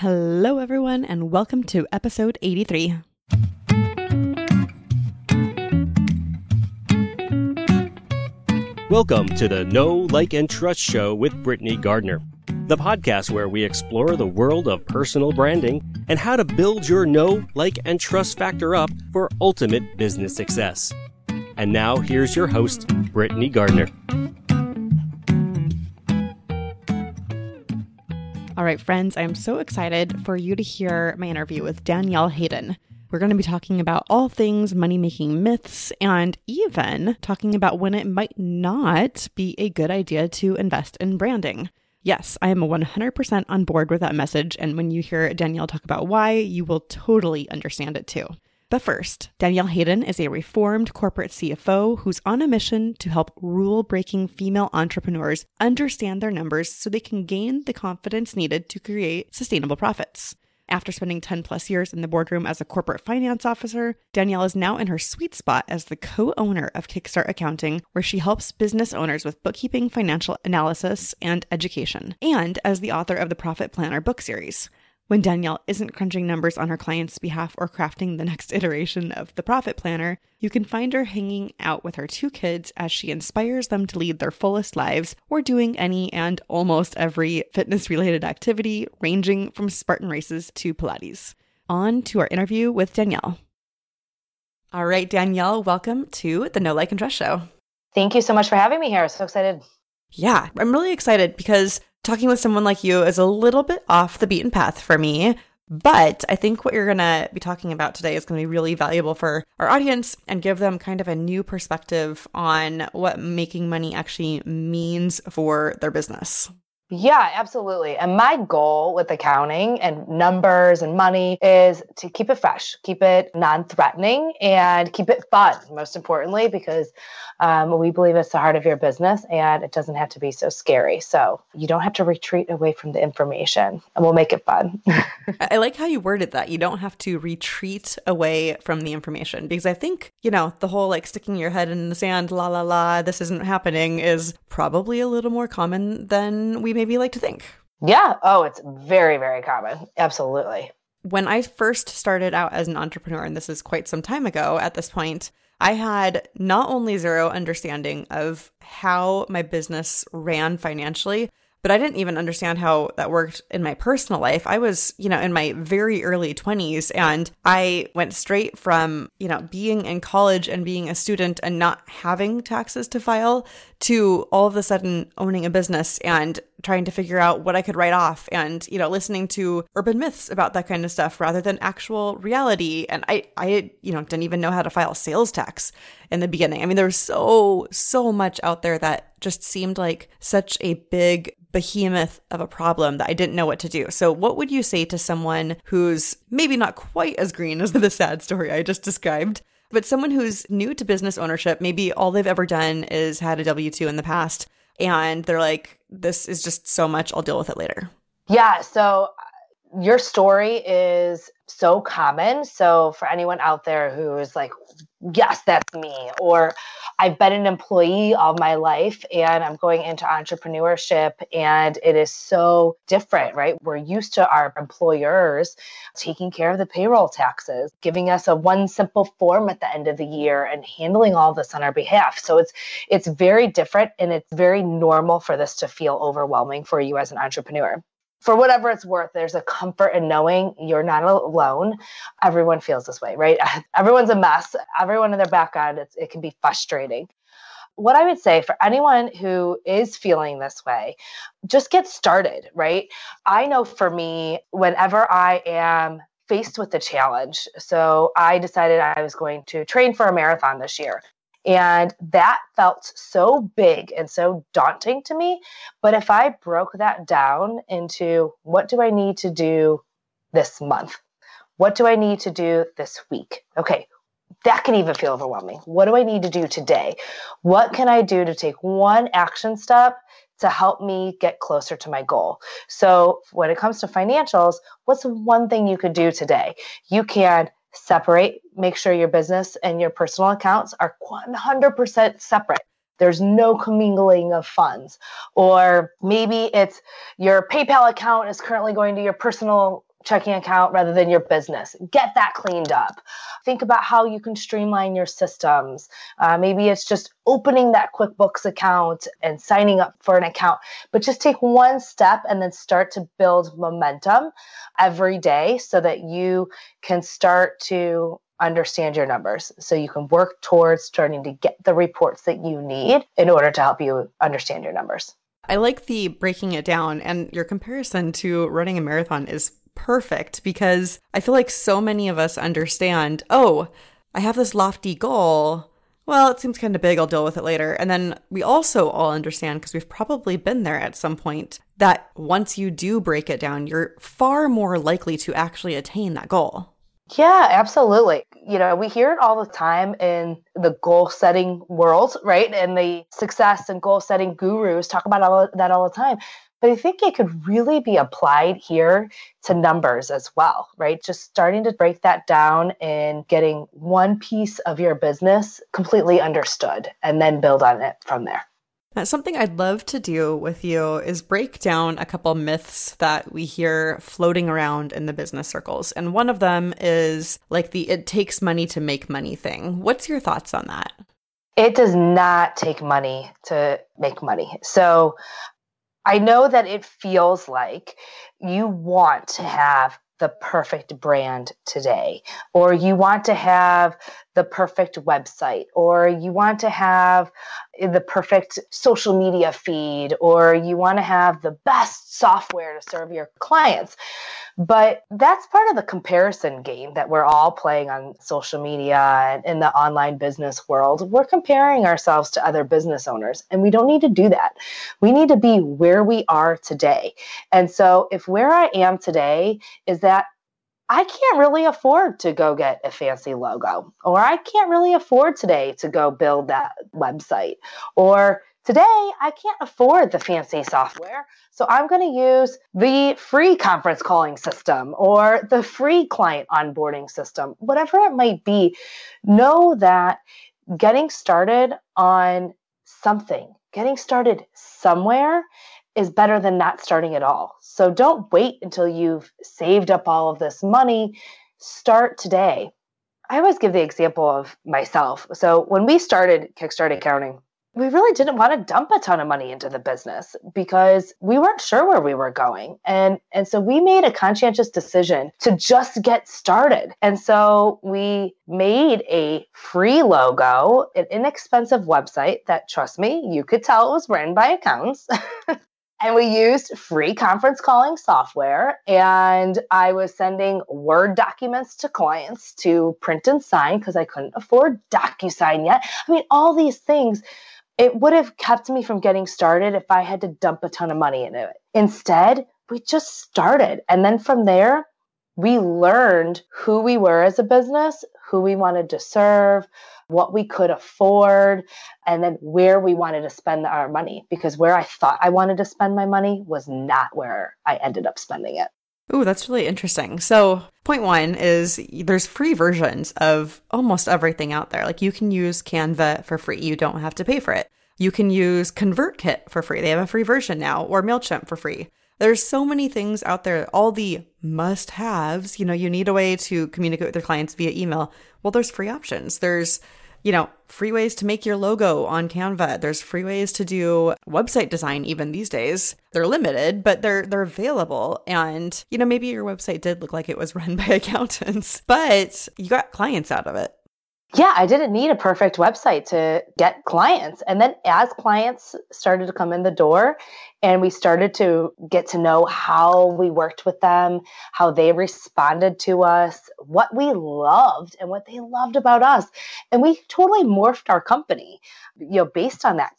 Hello everyone and welcome to episode 83. Welcome to the Know, Like, and Trust show with Britney Gardner, the podcast where we explore the world of personal branding and how to build your know, like, and trust factor up for ultimate business success. And now here's your host, Britney Gardner. All right, friends, I am so excited for you to hear my interview with Danielle Hayden. We're going to be talking about all things money-making myths and even talking about when it might not be a good idea to invest in branding. Yes, I am 100% on board with that message, and when you hear Danielle talk about why, you will totally understand it too. But first, Danielle Hayden is a reformed corporate CFO who's on a mission to help rule-breaking female entrepreneurs understand their numbers so they can gain the confidence needed to create sustainable profits. After spending 10 plus years in the boardroom as a corporate finance officer, Danielle is now in her sweet spot as the co-owner of Kickstart Accounting, where she helps business owners with bookkeeping, financial analysis, and education, and as the author of the Profit Planner book series. When Danielle isn't crunching numbers on her client's behalf or crafting the next iteration of the Profit Planner, you can find her hanging out with her two kids as she inspires them to lead their fullest lives or doing any and almost every fitness-related activity, ranging from Spartan races to Pilates. On to our interview with Danielle. All right, Danielle, welcome to the Know, Like, and Trust show. Thank you so much for having me here. So excited. Yeah, I'm really excited because talking with someone like you is a little bit off the beaten path for me, but I think what you're going to be talking about today is going to be really valuable for our audience and give them kind of a new perspective on what making money actually means for their business. Yeah, absolutely. And my goal with accounting and numbers and money is to keep it fresh, keep it non-threatening, and keep it fun, most importantly, because we believe it's the heart of your business and it doesn't have to be so scary. So you don't have to retreat away from the information, and we'll make it fun. I like how you worded that. You don't have to retreat away from the information, because I think, you know, the whole like sticking your head in the sand, la, la, la, this isn't happening is probably a little more common than we maybe like to think. Yeah. Oh, it's very, very common. Absolutely. When I first started out as an entrepreneur, and this is quite some time ago at this point, I had not only zero understanding of how my business ran financially, but I didn't even understand how that worked in my personal life. I was, you know, in my very early 20s, and I went straight from, you know, being in college and being a student and not having taxes to file to all of a sudden owning a business and trying to figure out what I could write off and, you know, listening to urban myths about that kind of stuff rather than actual reality. And I you know, didn't even know how to file sales tax in the beginning. I mean, there was so much out there that just seemed like such a big behemoth of a problem that I didn't know what to do. So what would you say to someone who's maybe not quite as green as the sad story I just described, but someone who's new to business ownership, maybe all they've ever done is had a W-2 in the past, and they're like, this is just so much, I'll deal with it later? Yeah, so your story is so common. So for anyone out there who is like, yes, that's me, or I've been an employee all my life and I'm going into entrepreneurship and it is so different, right? We're used to our employers taking care of the payroll taxes, giving us a one simple form at the end of the year and handling all this on our behalf. So it's very different, and it's very normal for this to feel overwhelming for you as an entrepreneur. For whatever it's worth, there's a comfort in knowing you're not alone. Everyone feels this way, right? Everyone's a mess. Everyone in their background, it can be frustrating. What I would say for anyone who is feeling this way, just get started, right? I know for me, whenever I am faced with a challenge, so I decided I was going to train for a marathon this year. And that felt so big and so daunting to me. But if I broke that down into what do I need to do this month? What do I need to do this week? Okay, that can even feel overwhelming. What do I need to do today? What can I do to take one action step to help me get closer to my goal? So when it comes to financials, what's one thing you could do today? You can separate, make sure your business and your personal accounts are 100% separate. There's no commingling of funds. Or maybe it's your PayPal account is currently going to your personal checking account rather than your business. Get that cleaned up. Think about how you can streamline your systems. Maybe it's just opening that QuickBooks account and signing up for an account, but just take one step and then start to build momentum every day so that you can start to understand your numbers. So you can work towards starting to get the reports that you need in order to help you understand your numbers. I like the breaking it down, and your comparison to running a marathon is perfect because I feel like so many of us understand, oh, I have this lofty goal. Well, it seems kind of big. I'll deal with it later. And then we also all understand, because we've probably been there at some point, that once you do break it down, you're far more likely to actually attain that goal. Yeah, absolutely. You know, we hear it all the time in the goal setting world, right? And the success and goal setting gurus talk about all that all the time. But I think it could really be applied here to numbers as well, right? Just starting to break that down and getting one piece of your business completely understood and then build on it from there. Now, something I'd love to do with you is break down a couple myths that we hear floating around in the business circles. And one of them is like the it takes money to make money thing. What's your thoughts on that? It does not take money to make money. So I know that it feels like you want to have the perfect brand today, or you want to have the perfect website, or you want to have the perfect social media feed, or you want to have the best software to serve your clients. But that's part of the comparison game that we're all playing on social media and in the online business world. We're comparing ourselves to other business owners, and we don't need to do that. We need to be where we are today. And so if where I am today is that I can't really afford to go get a fancy logo, or I can't really afford today to go build that website, or today I can't afford the fancy software, so I'm going to use the free conference calling system or the free client onboarding system, whatever it might be. Know that getting started on something, getting started somewhere is better than not starting at all. So don't wait until you've saved up all of this money. Start today. I always give the example of myself. So when we started Kickstart Accounting, we really didn't want to dump a ton of money into the business because we weren't sure where we were going. And so we made a conscientious decision to just get started. And so we made a free logo, an inexpensive website that, trust me, you could tell it was written by accountants. And we used free conference calling software, and I was sending Word documents to clients to print and sign because I couldn't afford DocuSign yet. I mean, all these things, it would have kept me from getting started if I had to dump a ton of money into it. Instead, we just started. And then from there, we learned who we were as a business, who we wanted to serve, what we could afford, and then where we wanted to spend our money, because where I thought I wanted to spend my money was not where I ended up spending it. Ooh, that's really interesting. So point one is there's free versions of almost everything out there. Like you can use Canva for free. You don't have to pay for it. You can use ConvertKit for free. They have a free version now, or MailChimp for free. There's so many things out there, all the must-haves. You know, you need a way to communicate with your clients via email. Well, there's free options. There's, you know, free ways to make your logo on Canva. There's free ways to do website design even these days. They're limited, but they're available. And, you know, maybe your website did look like it was run by accountants, but you got clients out of it. Yeah, I didn't need a perfect website to get clients. And then as clients started to come in the door and we started to get to know how we worked with them, how they responded to us, what we loved and what they loved about us. And we totally morphed our company, you know, based on that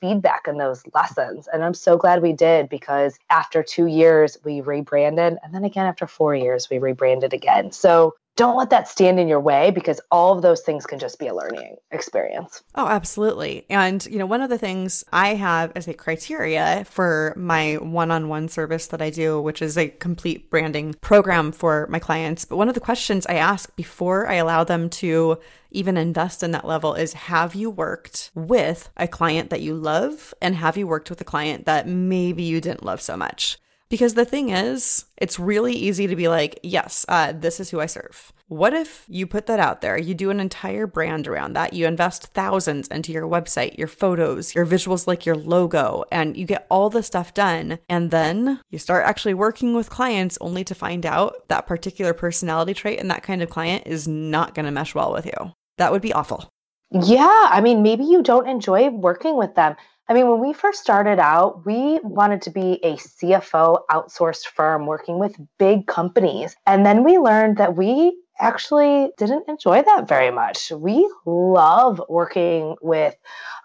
feedback and those lessons. And I'm so glad we did, because after 2 years, we rebranded. And then again, after 4 years, we rebranded again. So don't let that stand in your way, because all of those things can just be a learning experience. Oh, absolutely. And, you know, one of the things I have as a criteria for my one-on-one service that I do, which is a complete branding program for my clients, but one of the questions I ask before I allow them to even invest in that level is, have you worked with a client that you love? And have you worked with a client that maybe you didn't love so much? Because the thing is, it's really easy to be like, yes, this is who I serve. What if you put that out there? You do an entire brand around that. You invest thousands into your website, your photos, your visuals, like your logo, and you get all the stuff done. And then you start actually working with clients only to find out that particular personality trait and that kind of client is not going to mesh well with you. That would be awful. Yeah. I mean, maybe you don't enjoy working with them. I mean, when we first started out, we wanted to be a CFO outsourced firm working with big companies. And then we learned that we actually didn't enjoy that very much. We love working with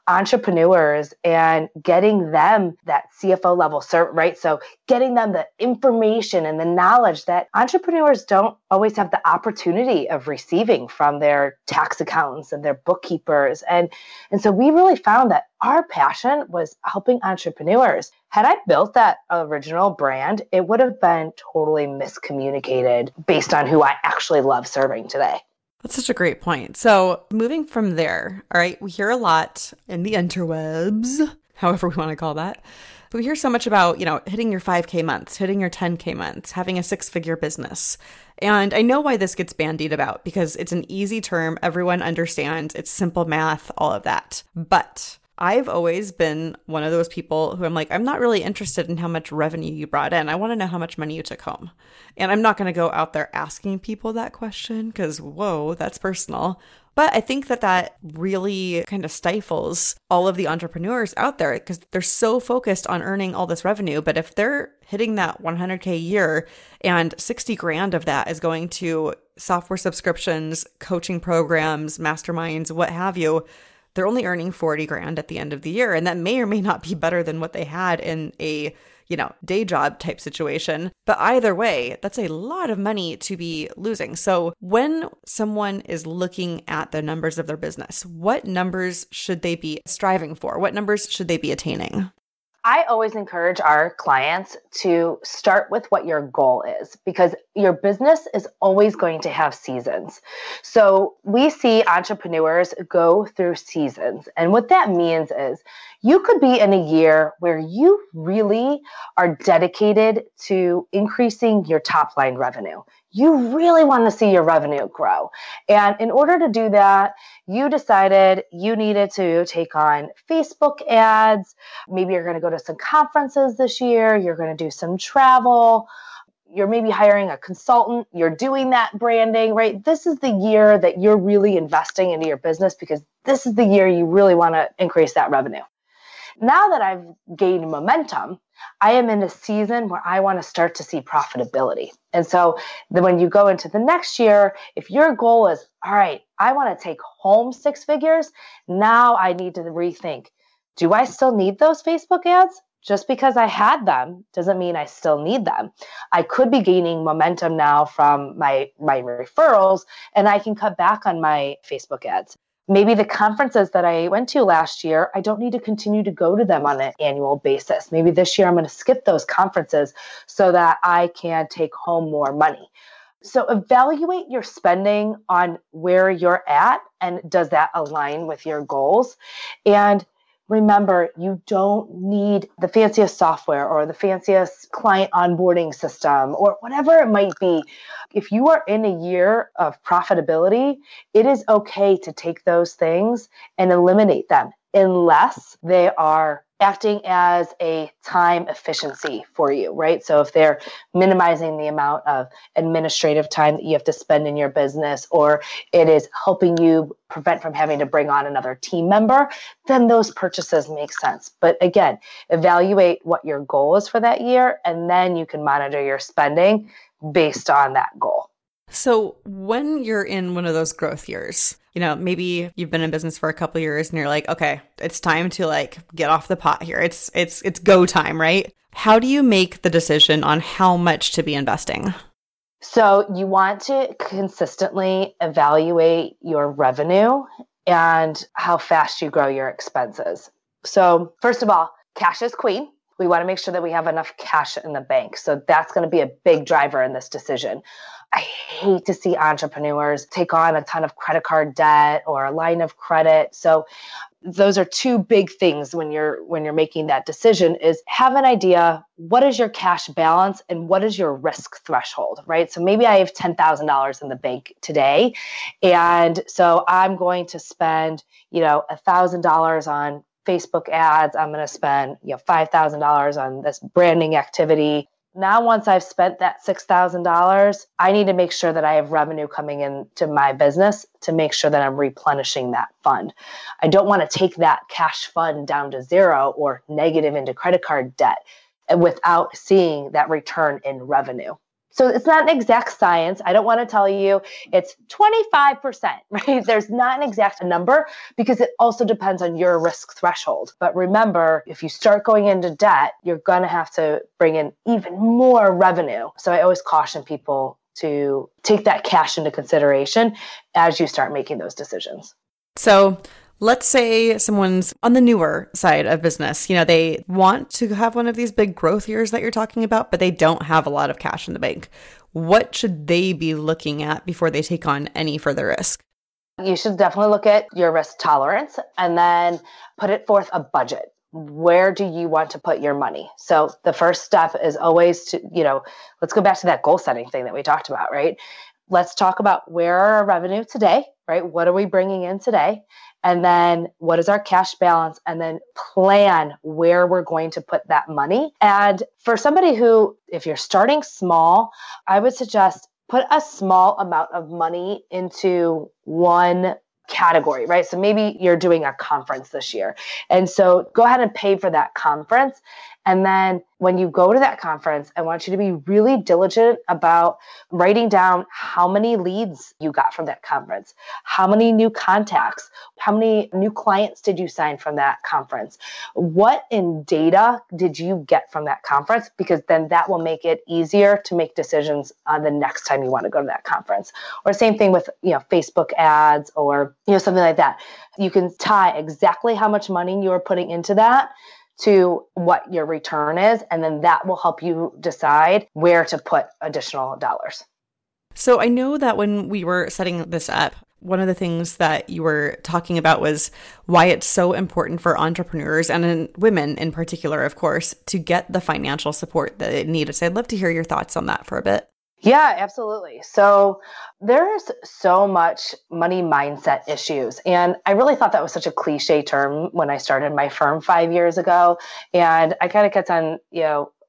entrepreneurs and getting them that CFO level, right? So getting them the information and the knowledge that entrepreneurs don't always have the opportunity of receiving from their tax accountants and their bookkeepers. And so we really found that our passion was helping entrepreneurs. Had I built that original brand, it would have been totally miscommunicated based on who I actually love serving today. That's such a great point. So moving from there, all right, we hear a lot in the interwebs, however we want to call that. But we hear so much about, you know, hitting your 5K months, hitting your 10K months, having a six-figure business. And I know why this gets bandied about because it's an easy term. Everyone understands. It's simple math, all of that. But I've always been one of those people who I'm like, I'm not really interested in how much revenue you brought in. I want to know how much money you took home. And I'm not going to go out there asking people that question because, whoa, that's personal. But I think that that really kind of stifles all of the entrepreneurs out there because they're so focused on earning all this revenue. But if they're hitting that 100K a year and 60 grand of that is going to software subscriptions, coaching programs, masterminds, what have you, they're only earning 40 grand at the end of the year. And that may or may not be better than what they had in a, you know, day job type situation. But either way, that's a lot of money to be losing. So when someone is looking at the numbers of their business, what numbers should they be striving for? What numbers should they be attaining? I always encourage our clients to start with what your goal is because your business is always going to have seasons. So we see entrepreneurs go through seasons. And what that means is you could be in a year where you really are dedicated to increasing your top line revenue. You really want to see your revenue grow. And in order to do that, you decided you needed to take on Facebook ads. Maybe you're going to go to some conferences this year. You're going to do some travel. You're maybe hiring a consultant. You're doing that branding, right? This is the year that you're really investing into your business because this is the year you really want to increase that revenue. Now that I've gained momentum, I am in a season where I want to start to see profitability. And so then when you go into the next year, if your goal is, all right, I want to take home six figures, now I need to rethink, do I still need those Facebook ads? Just because I had them doesn't mean I still need them. I could be gaining momentum now from my referrals, and I can cut back on my Facebook ads. Maybe the conferences that I went to last year, I don't need to continue to go to them on an annual basis. Maybe this year I'm going to skip those conferences so that I can take home more money. So evaluate your spending on where you're at and does that align with your goals? And remember, you don't need the fanciest software or the fanciest client onboarding system or whatever it might be. If you are in a year of profitability, it is okay to take those things and eliminate them unless they are acting as a time efficiency for you, right? So if they're minimizing the amount of administrative time that you have to spend in your business, or it is helping you prevent from having to bring on another team member, then those purchases make sense. But again, evaluate what your goal is for that year, and then you can monitor your spending based on that goal. So when you're in one of those growth years, you know, maybe you've been in business for a couple of years and you're like, okay, it's time to like get off the pot here. It's go time, right? How do you make the decision on how much to be investing? So you want to consistently evaluate your revenue and how fast you grow your expenses. So first of all, cash is queen. We want to make sure that we have enough cash in the bank. So that's going to be a big driver in this decision. I hate to see entrepreneurs take on a ton of credit card debt or a line of credit. So those are two big things when you're making that decision is have an idea, what is your cash balance and what is your risk threshold, right? So maybe I have $10,000 in the bank today. And so I'm going to spend, $1,000 on Facebook ads. I'm going to spend, $5,000 on this branding activity. Now, once I've spent that $6,000, I need to make sure that I have revenue coming into my business to make sure that I'm replenishing that fund. I don't want to take that cash fund down to zero or negative into credit card debt without seeing that return in revenue. So it's not an exact science. I don't want to tell you it's 25%, right? There's not an exact number because it also depends on your risk threshold. But remember, if you start going into debt, you're going to have to bring in even more revenue. So I always caution people to take that cash into consideration as you start making those decisions. So let's say someone's on the newer side of business. They want to have one of these big growth years that you're talking about, but they don't have a lot of cash in the bank. What should they be looking at before they take on any further risk? You should definitely look at your risk tolerance and then put it forth a budget. Where do you want to put your money? So the first step is always to, let's go back to that goal setting thing that we talked about, right? Let's talk about where are our revenue today, right? What are we bringing in today? And then what is our cash balance? And then plan where we're going to put that money. And for somebody who, if you're starting small, I would suggest put a small amount of money into one category, right? So maybe you're doing a conference this year. And so go ahead and pay for that conference. And then when you go to that conference, I want you to be really diligent about writing down how many leads you got from that conference, how many new contacts, how many new clients did you sign from that conference? What in data did you get from that conference? Because then that will make it easier to make decisions on the next time you want to go to that conference. Or same thing with, Facebook ads or, something like that. You can tie exactly how much money you're putting into that to what your return is. And then that will help you decide where to put additional dollars. So I know that when we were setting this up, one of the things that you were talking about was why it's so important for entrepreneurs and women in particular, of course, to get the financial support that they need. So I'd love to hear your thoughts on that for a bit. Yeah, absolutely. So there's so much money mindset issues. And I really thought that was such a cliche term when I started my firm 5 years ago. And I kind of kept on,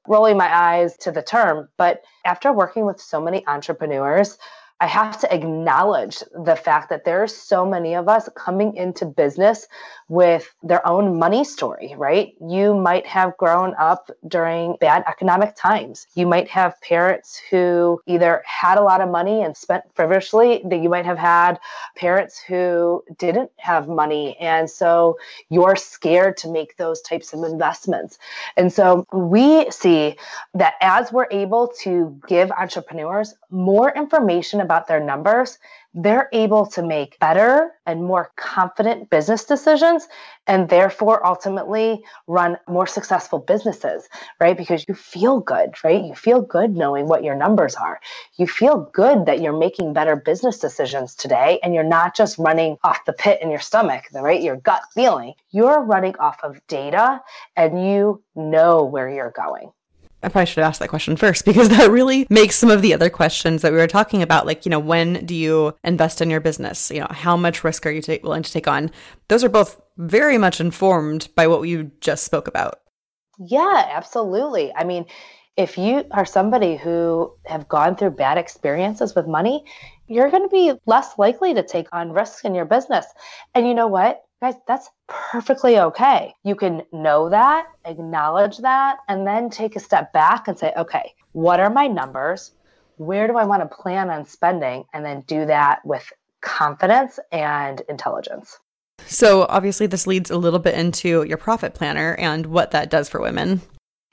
rolling my eyes to the term. But after working with so many entrepreneurs, I have to acknowledge the fact that there are so many of us coming into business with their own money story, right? You might have grown up during bad economic times. You might have parents who either had a lot of money and spent frivolously, that you might have had parents who didn't have money. And so you're scared to make those types of investments. And so we see that as we're able to give entrepreneurs more information about their numbers, they're able to make better and more confident business decisions and therefore ultimately run more successful businesses, right? Because you feel good, right? You feel good knowing what your numbers are. You feel good that you're making better business decisions today and you're not just running off the pit in your stomach, right? Your gut feeling. You're running off of data and you know where you're going. I probably should have asked that question first because that really makes some of the other questions that we were talking about, like, when do you invest in your business? How much risk are you willing to take on? Those are both very much informed by what you just spoke about. Yeah, absolutely. I mean, if you are somebody who have gone through bad experiences with money, you're going to be less likely to take on risks in your business. And you know what? Guys, that's perfectly okay. You can know that, acknowledge that, and then take a step back and say, okay, what are my numbers? Where do I want to plan on spending? And then do that with confidence and intelligence. So obviously this leads a little bit into your profit planner and what that does for women.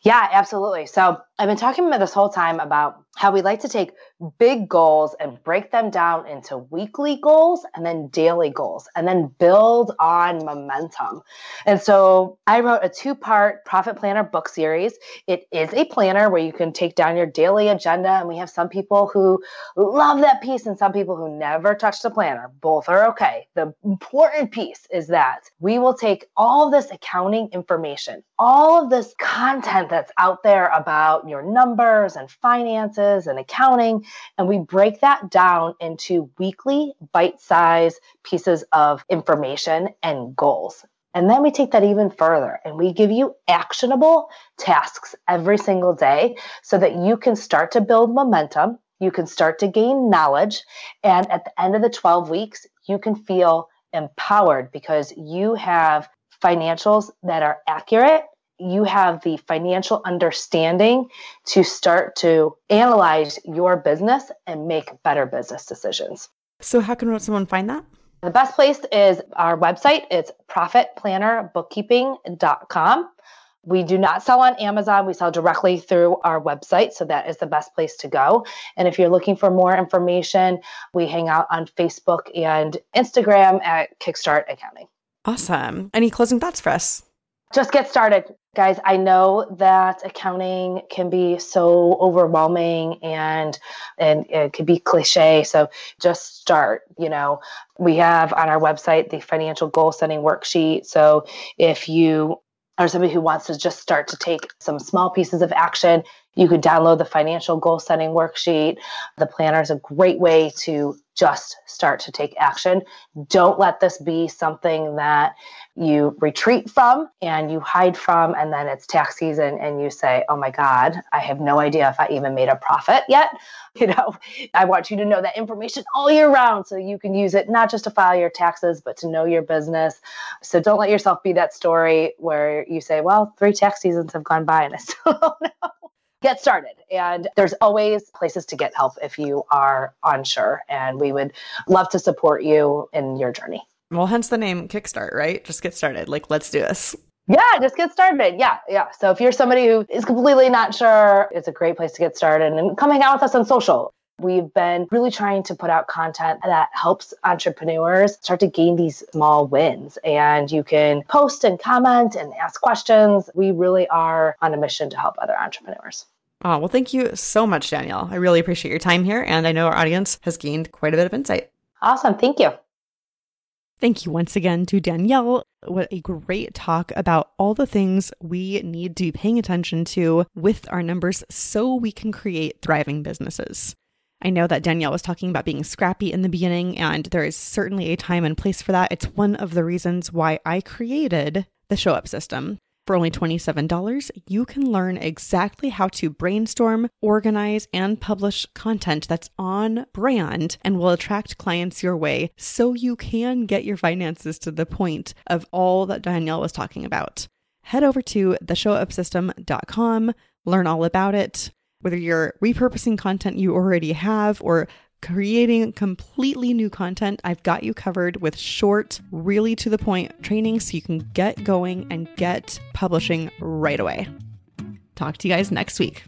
Yeah, absolutely. So I've been talking about this whole time about how we like to take big goals and break them down into weekly goals and then daily goals and then build on momentum. And so I wrote a 2-part Profit Planner book series. It is a planner where you can take down your daily agenda. And we have some people who love that piece and some people who never touch the planner. Both are okay. The important piece is that we will take all of this accounting information, all of this content that's out there about your numbers and finances and accounting, and we break that down into weekly bite-sized pieces of information and goals. And then we take that even further and we give you actionable tasks every single day so that you can start to build momentum, you can start to gain knowledge, and at the end of the 12 weeks, you can feel empowered because you have financials that are accurate. You have the financial understanding to start to analyze your business and make better business decisions. So how can someone find that? The best place is our website. It's profitplannerbookkeeping.com. We do not sell on Amazon. We sell directly through our website. So that is the best place to go. And if you're looking for more information, we hang out on Facebook and Instagram at Kickstart Accounting. Awesome. Any closing thoughts for us? Just get started. Guys, I know that accounting can be so overwhelming and it can be cliche. So just start, we have on our website, the financial goal setting worksheet. So if you are somebody who wants to just start to take some small pieces of action, you could download the financial goal setting worksheet. The planner is a great way to just start to take action. Don't let this be something that you retreat from and you hide from, and then it's tax season and you say, oh my God, I have no idea if I even made a profit yet. I want you to know that information all year round so you can use it not just to file your taxes, but to know your business. So don't let yourself be that story where you say, well, 3 tax seasons have gone by and I still don't know. Get started. And there's always places to get help if you are unsure. And we would love to support you in your journey. Well, hence the name Kickstart, right? Just get started. Let's do this. Yeah, just get started. Yeah. So if you're somebody who is completely not sure, it's a great place to get started. And come hang out with us on social. We've been really trying to put out content that helps entrepreneurs start to gain these small wins. And you can post and comment and ask questions. We really are on a mission to help other entrepreneurs. Oh, well, thank you so much, Danielle. I really appreciate your time here. And I know our audience has gained quite a bit of insight. Awesome. Thank you. Thank you once again to Danielle. What a great talk about all the things we need to be paying attention to with our numbers so we can create thriving businesses. I know that Danielle was talking about being scrappy in the beginning, and there is certainly a time and place for that. It's one of the reasons why I created the Show Up System. For only $27, you can learn exactly how to brainstorm, organize, and publish content that's on brand and will attract clients your way so you can get your finances to the point of all that Danielle was talking about. Head over to theshowupsystem.com, learn all about it. Whether you're repurposing content you already have or creating completely new content, I've got you covered with short, really to the point training so you can get going and get publishing right away. Talk to you guys next week.